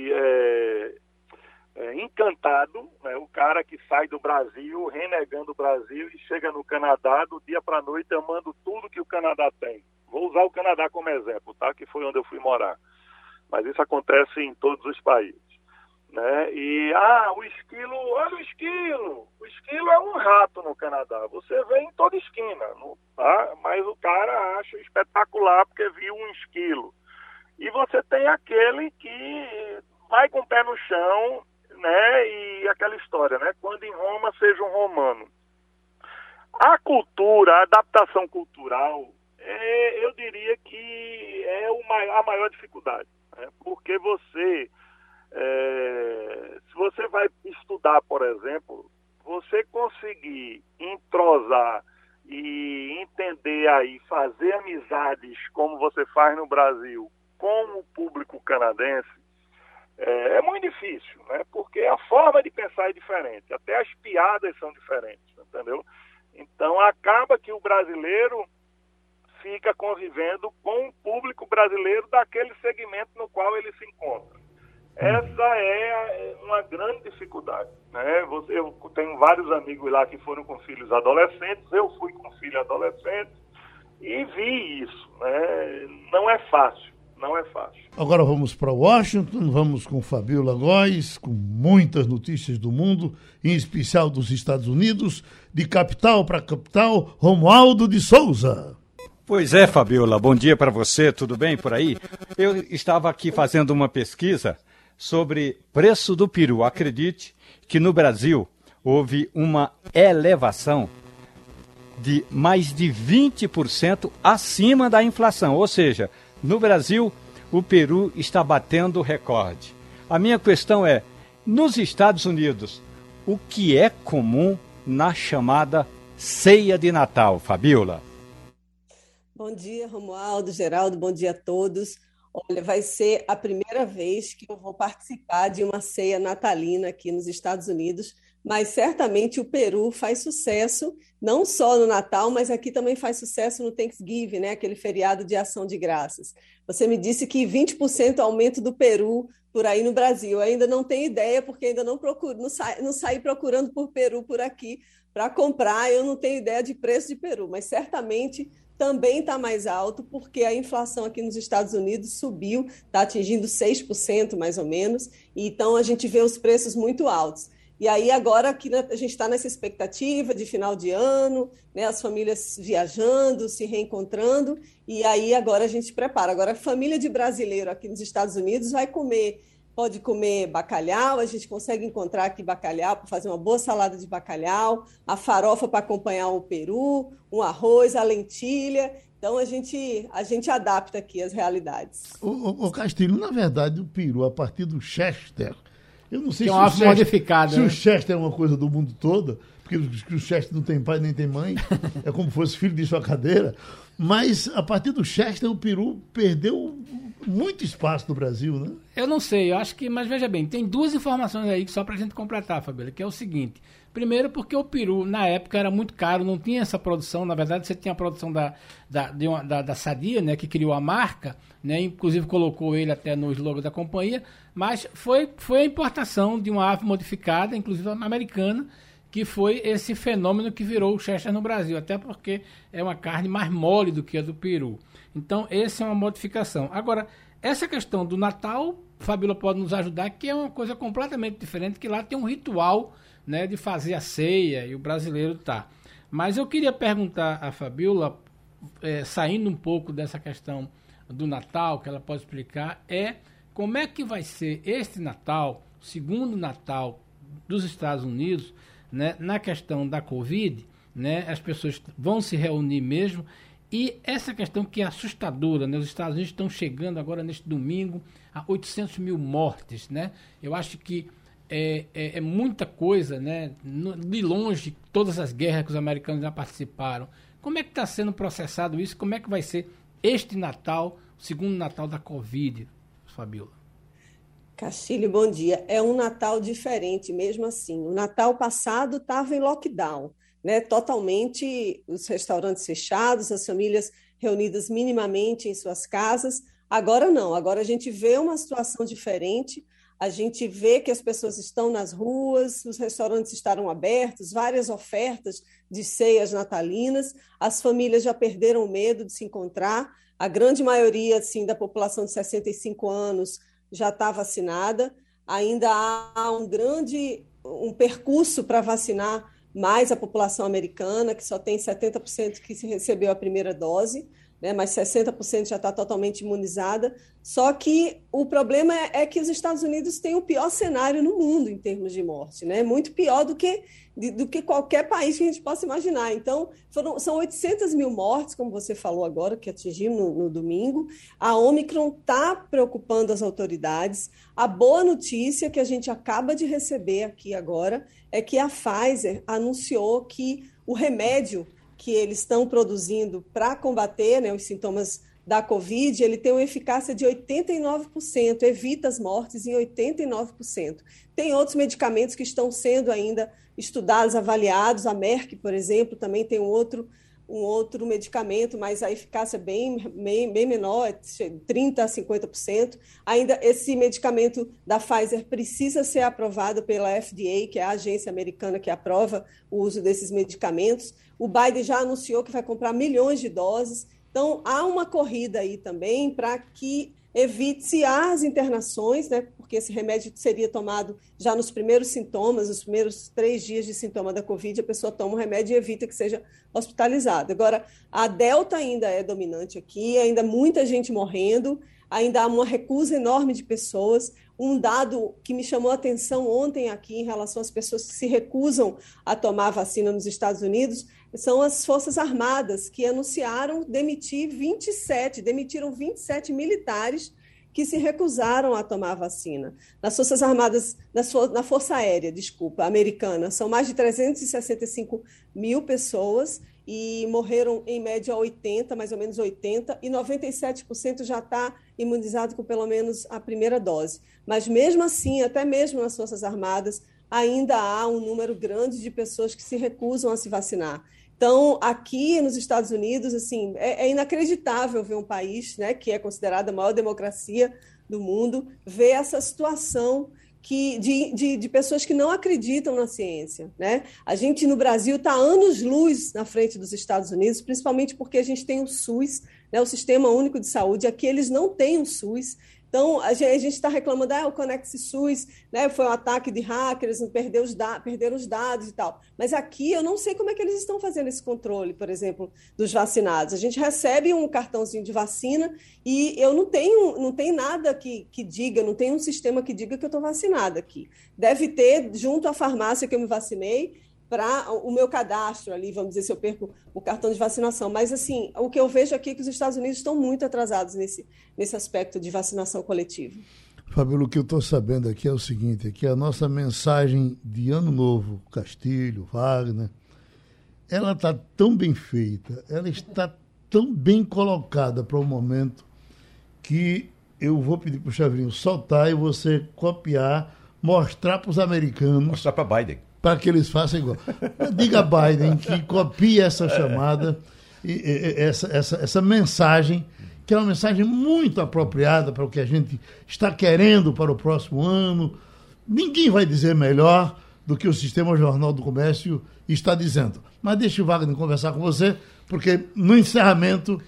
encantado, né? O cara que sai do Brasil, renegando o Brasil, e chega no Canadá do dia para a noite amando tudo que o Canadá tem. Vou usar o Canadá como exemplo, tá? Que foi onde eu fui morar. Mas isso acontece em todos os países, né? E, o esquilo, olha o esquilo! O esquilo é um rato no Canadá, você vê em toda esquina, tá? Mas o cara acha espetacular porque viu um esquilo. E você tem aquele que vai com o pé no chão, né? E aquela história, né? Quando em Roma, seja um romano. A cultura, a adaptação cultural, eu diria que é a maior dificuldade. Né? Porque você, se você vai estudar, por exemplo, você conseguir entrosar e entender aí, fazer amizades como você faz no Brasil com o público canadense, é muito difícil, né? Porque a forma de pensar é diferente, até as piadas são diferentes, entendeu? Então acaba que o brasileiro fica convivendo com o público brasileiro daquele segmento no qual ele se encontra. Essa é uma grande dificuldade, né? Eu tenho vários amigos lá que foram com filhos adolescentes, eu fui com filho adolescente e vi isso, né? Não é fácil. Não é fácil. Agora vamos para Washington, vamos com Fabíola Góes, com muitas notícias do mundo, em especial dos Estados Unidos, de capital para capital, Romualdo de Souza. Pois é, Fabíola, bom dia para você, tudo bem por aí? Eu estava aqui fazendo uma pesquisa sobre preço do peru. Acredite que no Brasil houve uma elevação de mais de 20% acima da inflação, ou seja, no Brasil, o peru está batendo recorde. A minha questão é, nos Estados Unidos, o que é comum na chamada ceia de Natal, Fabíola? Bom dia, Romualdo, Geraldo, bom dia a todos. Olha, vai ser a primeira vez que eu vou participar de uma ceia natalina aqui nos Estados Unidos, mas certamente o peru faz sucesso, não só no Natal, mas aqui também faz sucesso no Thanksgiving, né? Aquele feriado de ação de graças. Você me disse que 20% aumento do peru por aí no Brasil. Eu ainda não tenho ideia, porque ainda não procuro, não saí procurando por peru por aqui para comprar. Eu não tenho ideia de preço de peru, mas certamente também está mais alto, porque a inflação aqui nos Estados Unidos subiu, está atingindo 6% mais ou menos, e então a gente vê os preços muito altos. E aí agora que a gente está nessa expectativa de final de ano, né, as famílias viajando, se reencontrando, e aí agora a gente prepara. Agora a família de brasileiro aqui nos Estados Unidos vai comer, pode comer bacalhau, a gente consegue encontrar aqui bacalhau para fazer uma boa salada de bacalhau, a farofa para acompanhar o peru, um arroz, a lentilha. Então a gente adapta aqui as realidades. O Castilho, na verdade, o peru, a partir do Chester... Eu não sei se o Chester é uma coisa do mundo todo, porque o Chester não tem pai nem tem mãe, é como se fosse filho de sua cadeira, mas a partir do Chester o peru perdeu muito espaço no Brasil, né? Eu não sei, eu acho que, mas veja bem, tem duas informações aí só para a gente completar, Fabíola, que é o seguinte: primeiro, porque o peru na época era muito caro, não tinha essa produção, na verdade você tinha a produção da Sadia, né, que criou a marca, né, inclusive colocou ele até no slogan da companhia, mas foi a importação de uma ave modificada, inclusive americana, que foi esse fenômeno que virou o Chester no Brasil, até porque é uma carne mais mole do que a do peru. Então, essa é uma modificação. Agora, essa questão do Natal, Fabíola pode nos ajudar, que é uma coisa completamente diferente, que lá tem um ritual, né, de fazer a ceia, e o brasileiro tá. Mas eu queria perguntar a Fabíola, saindo um pouco dessa questão do Natal, que ela pode explicar, como é que vai ser este Natal, segundo Natal dos Estados Unidos, né, na questão da Covid, né, as pessoas vão se reunir mesmo, e essa questão que é assustadora, né, os Estados Unidos estão chegando agora neste domingo a 800.000 mortes, né? Eu acho que é muita coisa, né? De longe, todas as guerras que os americanos já participaram. Como é que está sendo processado isso? Como é que vai ser este Natal, o segundo Natal da Covid, Fabíola? Castilho, bom dia. É um Natal diferente, mesmo assim. O Natal passado estava em lockdown, né? Totalmente, os restaurantes fechados, as famílias reunidas minimamente em suas casas. Agora não, agora a gente vê uma situação diferente. A gente vê que as pessoas estão nas ruas, os restaurantes estarão abertos, várias ofertas de ceias natalinas, as famílias já perderam o medo de se encontrar, a grande maioria assim, da população de 65 anos já está vacinada, ainda há um percurso para vacinar mais a população americana, que só tem 70% que se recebeu a primeira dose, né, mas 60% já está totalmente imunizada, só que o problema é que os Estados Unidos têm o pior cenário no mundo em termos de morte, né? Muito pior do que qualquer país que a gente possa imaginar. Então, são 800 mil mortes, como você falou agora, que atingimos no domingo. A Omicron está preocupando as autoridades. A boa notícia que a gente acaba de receber aqui agora é que a Pfizer anunciou que o remédio que eles estão produzindo para combater, né, os sintomas da Covid, ele tem uma eficácia de 89%, evita as mortes em 89%. Tem outros medicamentos que estão sendo ainda estudados, avaliados, a Merck, por exemplo, também tem um outro medicamento, mas a eficácia é bem menor, é 30% a 50%. Ainda esse medicamento da Pfizer precisa ser aprovado pela FDA, que é a agência americana que aprova o uso desses medicamentos. O Biden já anunciou que vai comprar milhões de doses. Então, há uma corrida aí também para que evite as internações, né? Porque esse remédio seria tomado já nos primeiros sintomas, nos primeiros 3 dias de sintoma da Covid, a pessoa toma o remédio e evita que seja hospitalizada. Agora, a Delta ainda é dominante aqui, ainda muita gente morrendo, ainda há uma recusa enorme de pessoas. Um dado que me chamou a atenção ontem aqui em relação às pessoas que se recusam a tomar vacina nos Estados Unidos são as Forças Armadas, que anunciaram demitiram 27 militares que se recusaram a tomar a vacina. Nas Forças Armadas, na Força Aérea, americana, são mais de 365 mil pessoas e morreram, em média, mais ou menos 80, e 97% já está imunizado com pelo menos a primeira dose. Mas mesmo assim, até mesmo nas Forças Armadas, ainda há um número grande de pessoas que se recusam a se vacinar. Então, aqui nos Estados Unidos, assim, é inacreditável ver um país, né, que é considerado a maior democracia do mundo, ver essa situação de pessoas que não acreditam na ciência, né? A gente, no Brasil, está anos-luz na frente dos Estados Unidos, principalmente porque a gente tem o SUS, né, o Sistema Único de Saúde. Aqui eles não têm o SUS. Então, a gente está reclamando, o Conexi SUS, né, foi um ataque de hackers, perderam os dados e tal. Mas aqui eu não sei como é que eles estão fazendo esse controle, por exemplo, dos vacinados. A gente recebe um cartãozinho de vacina e eu não tenho nada que diga, não tem um sistema que diga que eu estou vacinada aqui. Deve ter, junto à farmácia que eu me vacinei, para o meu cadastro ali, vamos dizer, se eu perco o cartão de vacinação. Mas, assim, o que eu vejo aqui é que os Estados Unidos estão muito atrasados nesse aspecto de vacinação coletiva. Fabíola, o que eu estou sabendo aqui é o seguinte, é que a nossa mensagem de Ano Novo, Castilho, Wagner, ela está tão bem feita, ela está tão bem colocada para o momento que eu vou pedir para o Chavrinho soltar e você copiar, mostrar para os americanos... Mostrar para Biden. Para que eles façam igual. Diga a Biden que copie essa chamada, essa mensagem, que é uma mensagem muito apropriada para o que a gente está querendo para o próximo ano. Ninguém vai dizer melhor do que o Sistema Jornal do Comércio está dizendo. Mas deixa o Wagner conversar com você, porque no encerramento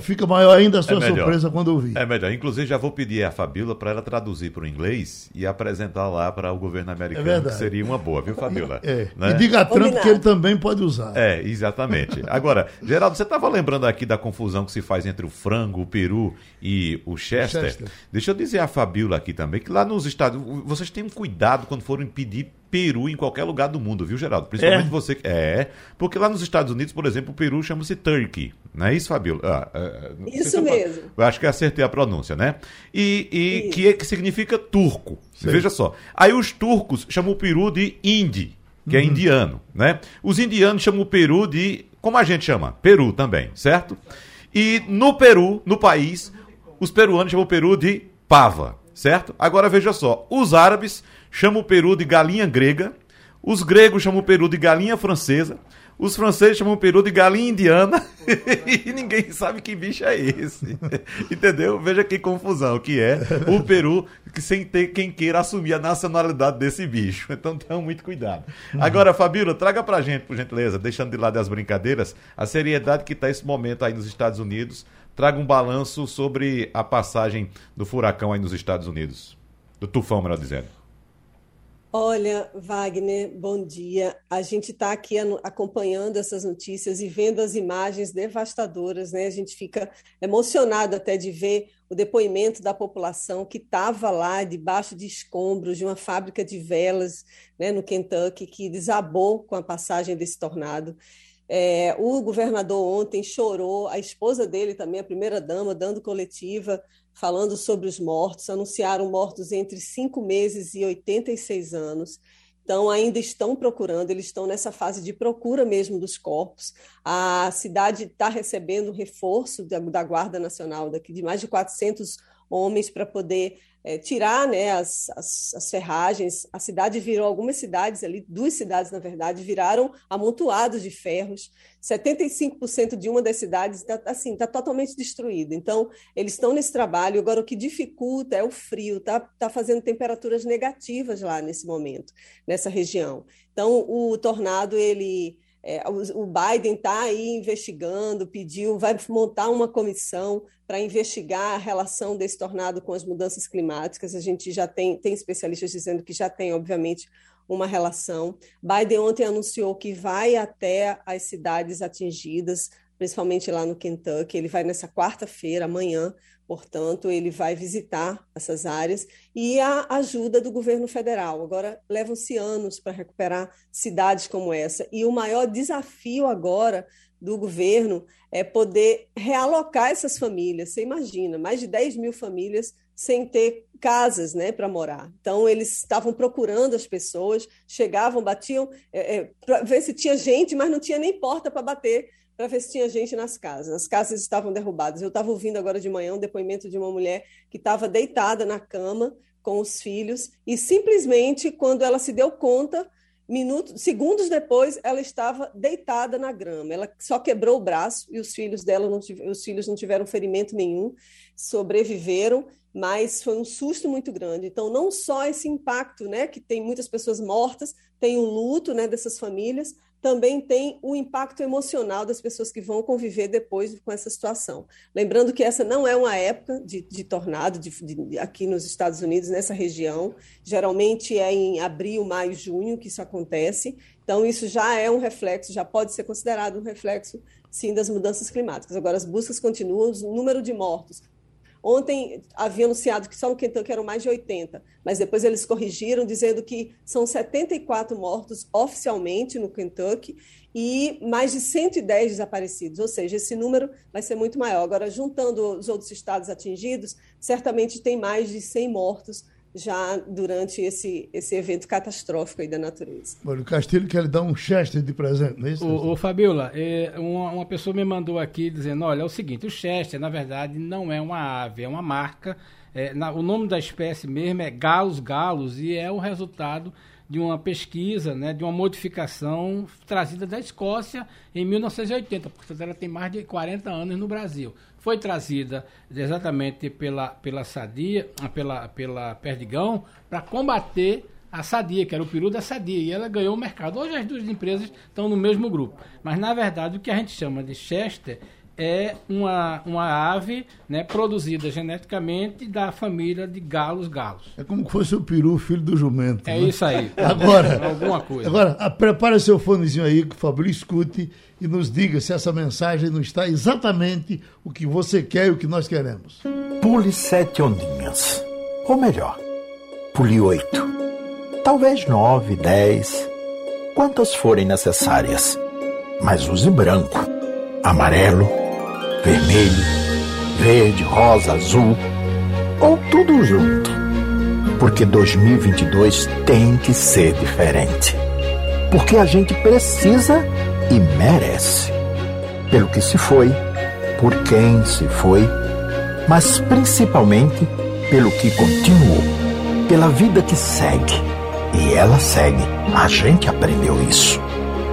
fica maior ainda a sua surpresa quando ouvir. É melhor. Inclusive, já vou pedir à Fabíola para ela traduzir para o inglês e apresentar lá para o governo americano, que seria uma boa, viu, Fabíola? Né? E diga a Trump que ele também pode usar. É, exatamente. Agora, Geraldo, você estava lembrando aqui da confusão que se faz entre o frango, o peru e o Chester. Deixa eu dizer à Fabíola aqui também, que lá nos Estados Unidos, vocês tenham cuidado quando forem pedir peru em qualquer lugar do mundo, viu, Geraldo? Principalmente você. Porque lá nos Estados Unidos, por exemplo, o peru chama-se turkey. Não é isso, Fabíola? Isso mesmo. Acho que acertei a pronúncia, né? E que significa turco. Sim. Veja só. Aí os turcos chamam o peru de hindi, que é indiano, né? Os indianos chamam o peru de... Como a gente chama? Peru também, certo? E no Peru, no país, os peruanos chamam o peru de pava, certo? Agora veja só. Os árabes chamam o peru de galinha grega, os gregos chamam o peru de galinha francesa, Os franceses chamam o peru de galinha indiana e ninguém sabe que bicho é esse. Entendeu? Veja que confusão que é o peru sem ter quem queira assumir a nacionalidade desse bicho. Então, tenham muito cuidado. Agora, Fabíola, traga pra gente, por gentileza, deixando de lado as brincadeiras, a seriedade que está esse momento aí nos Estados Unidos. Traga um balanço sobre a passagem do furacão aí nos Estados Unidos. Do tufão, melhor dizendo. Olha, Wagner, bom dia. A gente está aqui acompanhando essas notícias e vendo as imagens devastadoras, né? A gente fica emocionado até de ver o depoimento da população que estava lá debaixo de escombros de uma fábrica de velas, né, no Kentucky, que desabou com a passagem desse tornado. O governador ontem chorou, a esposa dele também, a primeira-dama, dando coletiva, falando sobre os mortos. Anunciaram mortos entre 5 meses e 86 anos. Então, ainda estão procurando, eles estão nessa fase de procura mesmo dos corpos. A cidade está recebendo reforço da Guarda Nacional daqui, de mais de 400 homens para poder tirar, né, as ferragens. A cidade virou, algumas cidades ali, 2 cidades, na verdade, viraram amontoados de ferros. 75% de uma das cidades está totalmente destruída. Então, eles estão nesse trabalho. Agora, o que dificulta é o frio. Está fazendo temperaturas negativas lá nesse momento, nessa região. Então, o tornado, ele... o Biden está aí investigando, pediu, vai montar uma comissão para investigar a relação desse tornado com as mudanças climáticas. A gente já tem especialistas dizendo que já tem, obviamente, uma relação. Biden ontem anunciou que vai até as cidades atingidas, principalmente lá no Kentucky. Ele vai nessa quarta-feira, amanhã, portanto, ele vai visitar essas áreas, e a ajuda do governo federal. Agora, levam-se anos para recuperar cidades como essa, e o maior desafio agora do governo é poder realocar essas famílias. Você imagina, mais de 10 mil famílias sem ter casas, né, para morar. Então, eles estavam procurando as pessoas, chegavam, batiam, para ver se tinha gente, mas não tinha nem porta para bater, para ver se tinha gente nas casas. As casas estavam derrubadas. Eu estava ouvindo agora de manhã um depoimento de uma mulher que estava deitada na cama com os filhos e simplesmente, quando ela se deu conta, segundos depois, ela estava deitada na grama. Ela só quebrou o braço e os filhos não tiveram ferimento nenhum, sobreviveram, mas foi um susto muito grande. Então, não só esse impacto, né, que tem muitas pessoas mortas, tem o luto, né, dessas famílias, também tem o impacto emocional das pessoas que vão conviver depois com essa situação. Lembrando que essa não é uma época de tornado aqui nos Estados Unidos, nessa região. Geralmente é em abril, maio, junho que isso acontece. Então, isso já é um reflexo, já pode ser considerado um reflexo, sim, das mudanças climáticas. Agora, as buscas continuam, o número de mortos. Ontem havia anunciado que só no Kentucky eram mais de 80, mas depois eles corrigiram, dizendo que são 74 mortos oficialmente no Kentucky e mais de 110 desaparecidos, ou seja, esse número vai ser muito maior. Agora, juntando os outros estados atingidos, certamente tem mais de 100 mortos já durante esse evento catastrófico aí da natureza. Olha, o Castilho quer lhe dar um Chester de presente, não é isso? Ô, Fabíola, uma pessoa me mandou aqui dizendo, olha, é o seguinte, o Chester, na verdade, não é uma ave, é uma marca. O nome da espécie mesmo é galos, e é o resultado de uma pesquisa, né, de uma modificação trazida da Escócia em 1980, porque ela tem mais de 40 anos no Brasil. Foi trazida exatamente pela Sadia, pela Perdigão, para combater a Sadia, que era o peru da Sadia, e ela ganhou o mercado. Hoje as 2 empresas estão no mesmo grupo. Mas, na verdade, o que a gente chama de Chester é uma ave, né, produzida geneticamente da família de galos. É como se fosse o peru, filho do jumento. É, né? Isso aí. Agora, alguma coisa. Agora, prepara seu fonezinho aí, que o Fabrício escute e nos diga se essa mensagem não está exatamente o que você quer e o que nós queremos. Pule 7 ondinhas. Ou melhor, pule 8. Talvez 9, 10. Quantas forem necessárias. Mas use branco, amarelo, vermelho, verde, rosa, azul, ou tudo junto. Porque 2022 tem que ser diferente. Porque a gente precisa e merece. Pelo que se foi, por quem se foi, mas principalmente pelo que continuou, pela vida que segue. E ela segue. A gente aprendeu isso.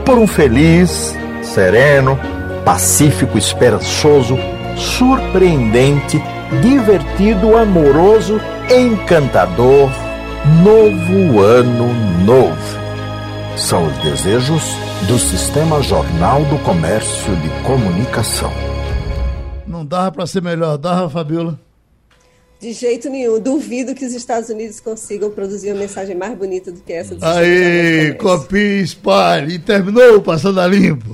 por um feliz, sereno, pacífico, esperançoso, surpreendente, divertido, amoroso, encantador, novo ano novo. São os desejos do Sistema Jornal do Comércio de Comunicação. Não dava para ser melhor, dava, Fabíola? De jeito nenhum. Duvido que os Estados Unidos consigam produzir uma mensagem mais bonita do que essa. Do Aí, copie, espalhe. E terminou Passando a Limpo.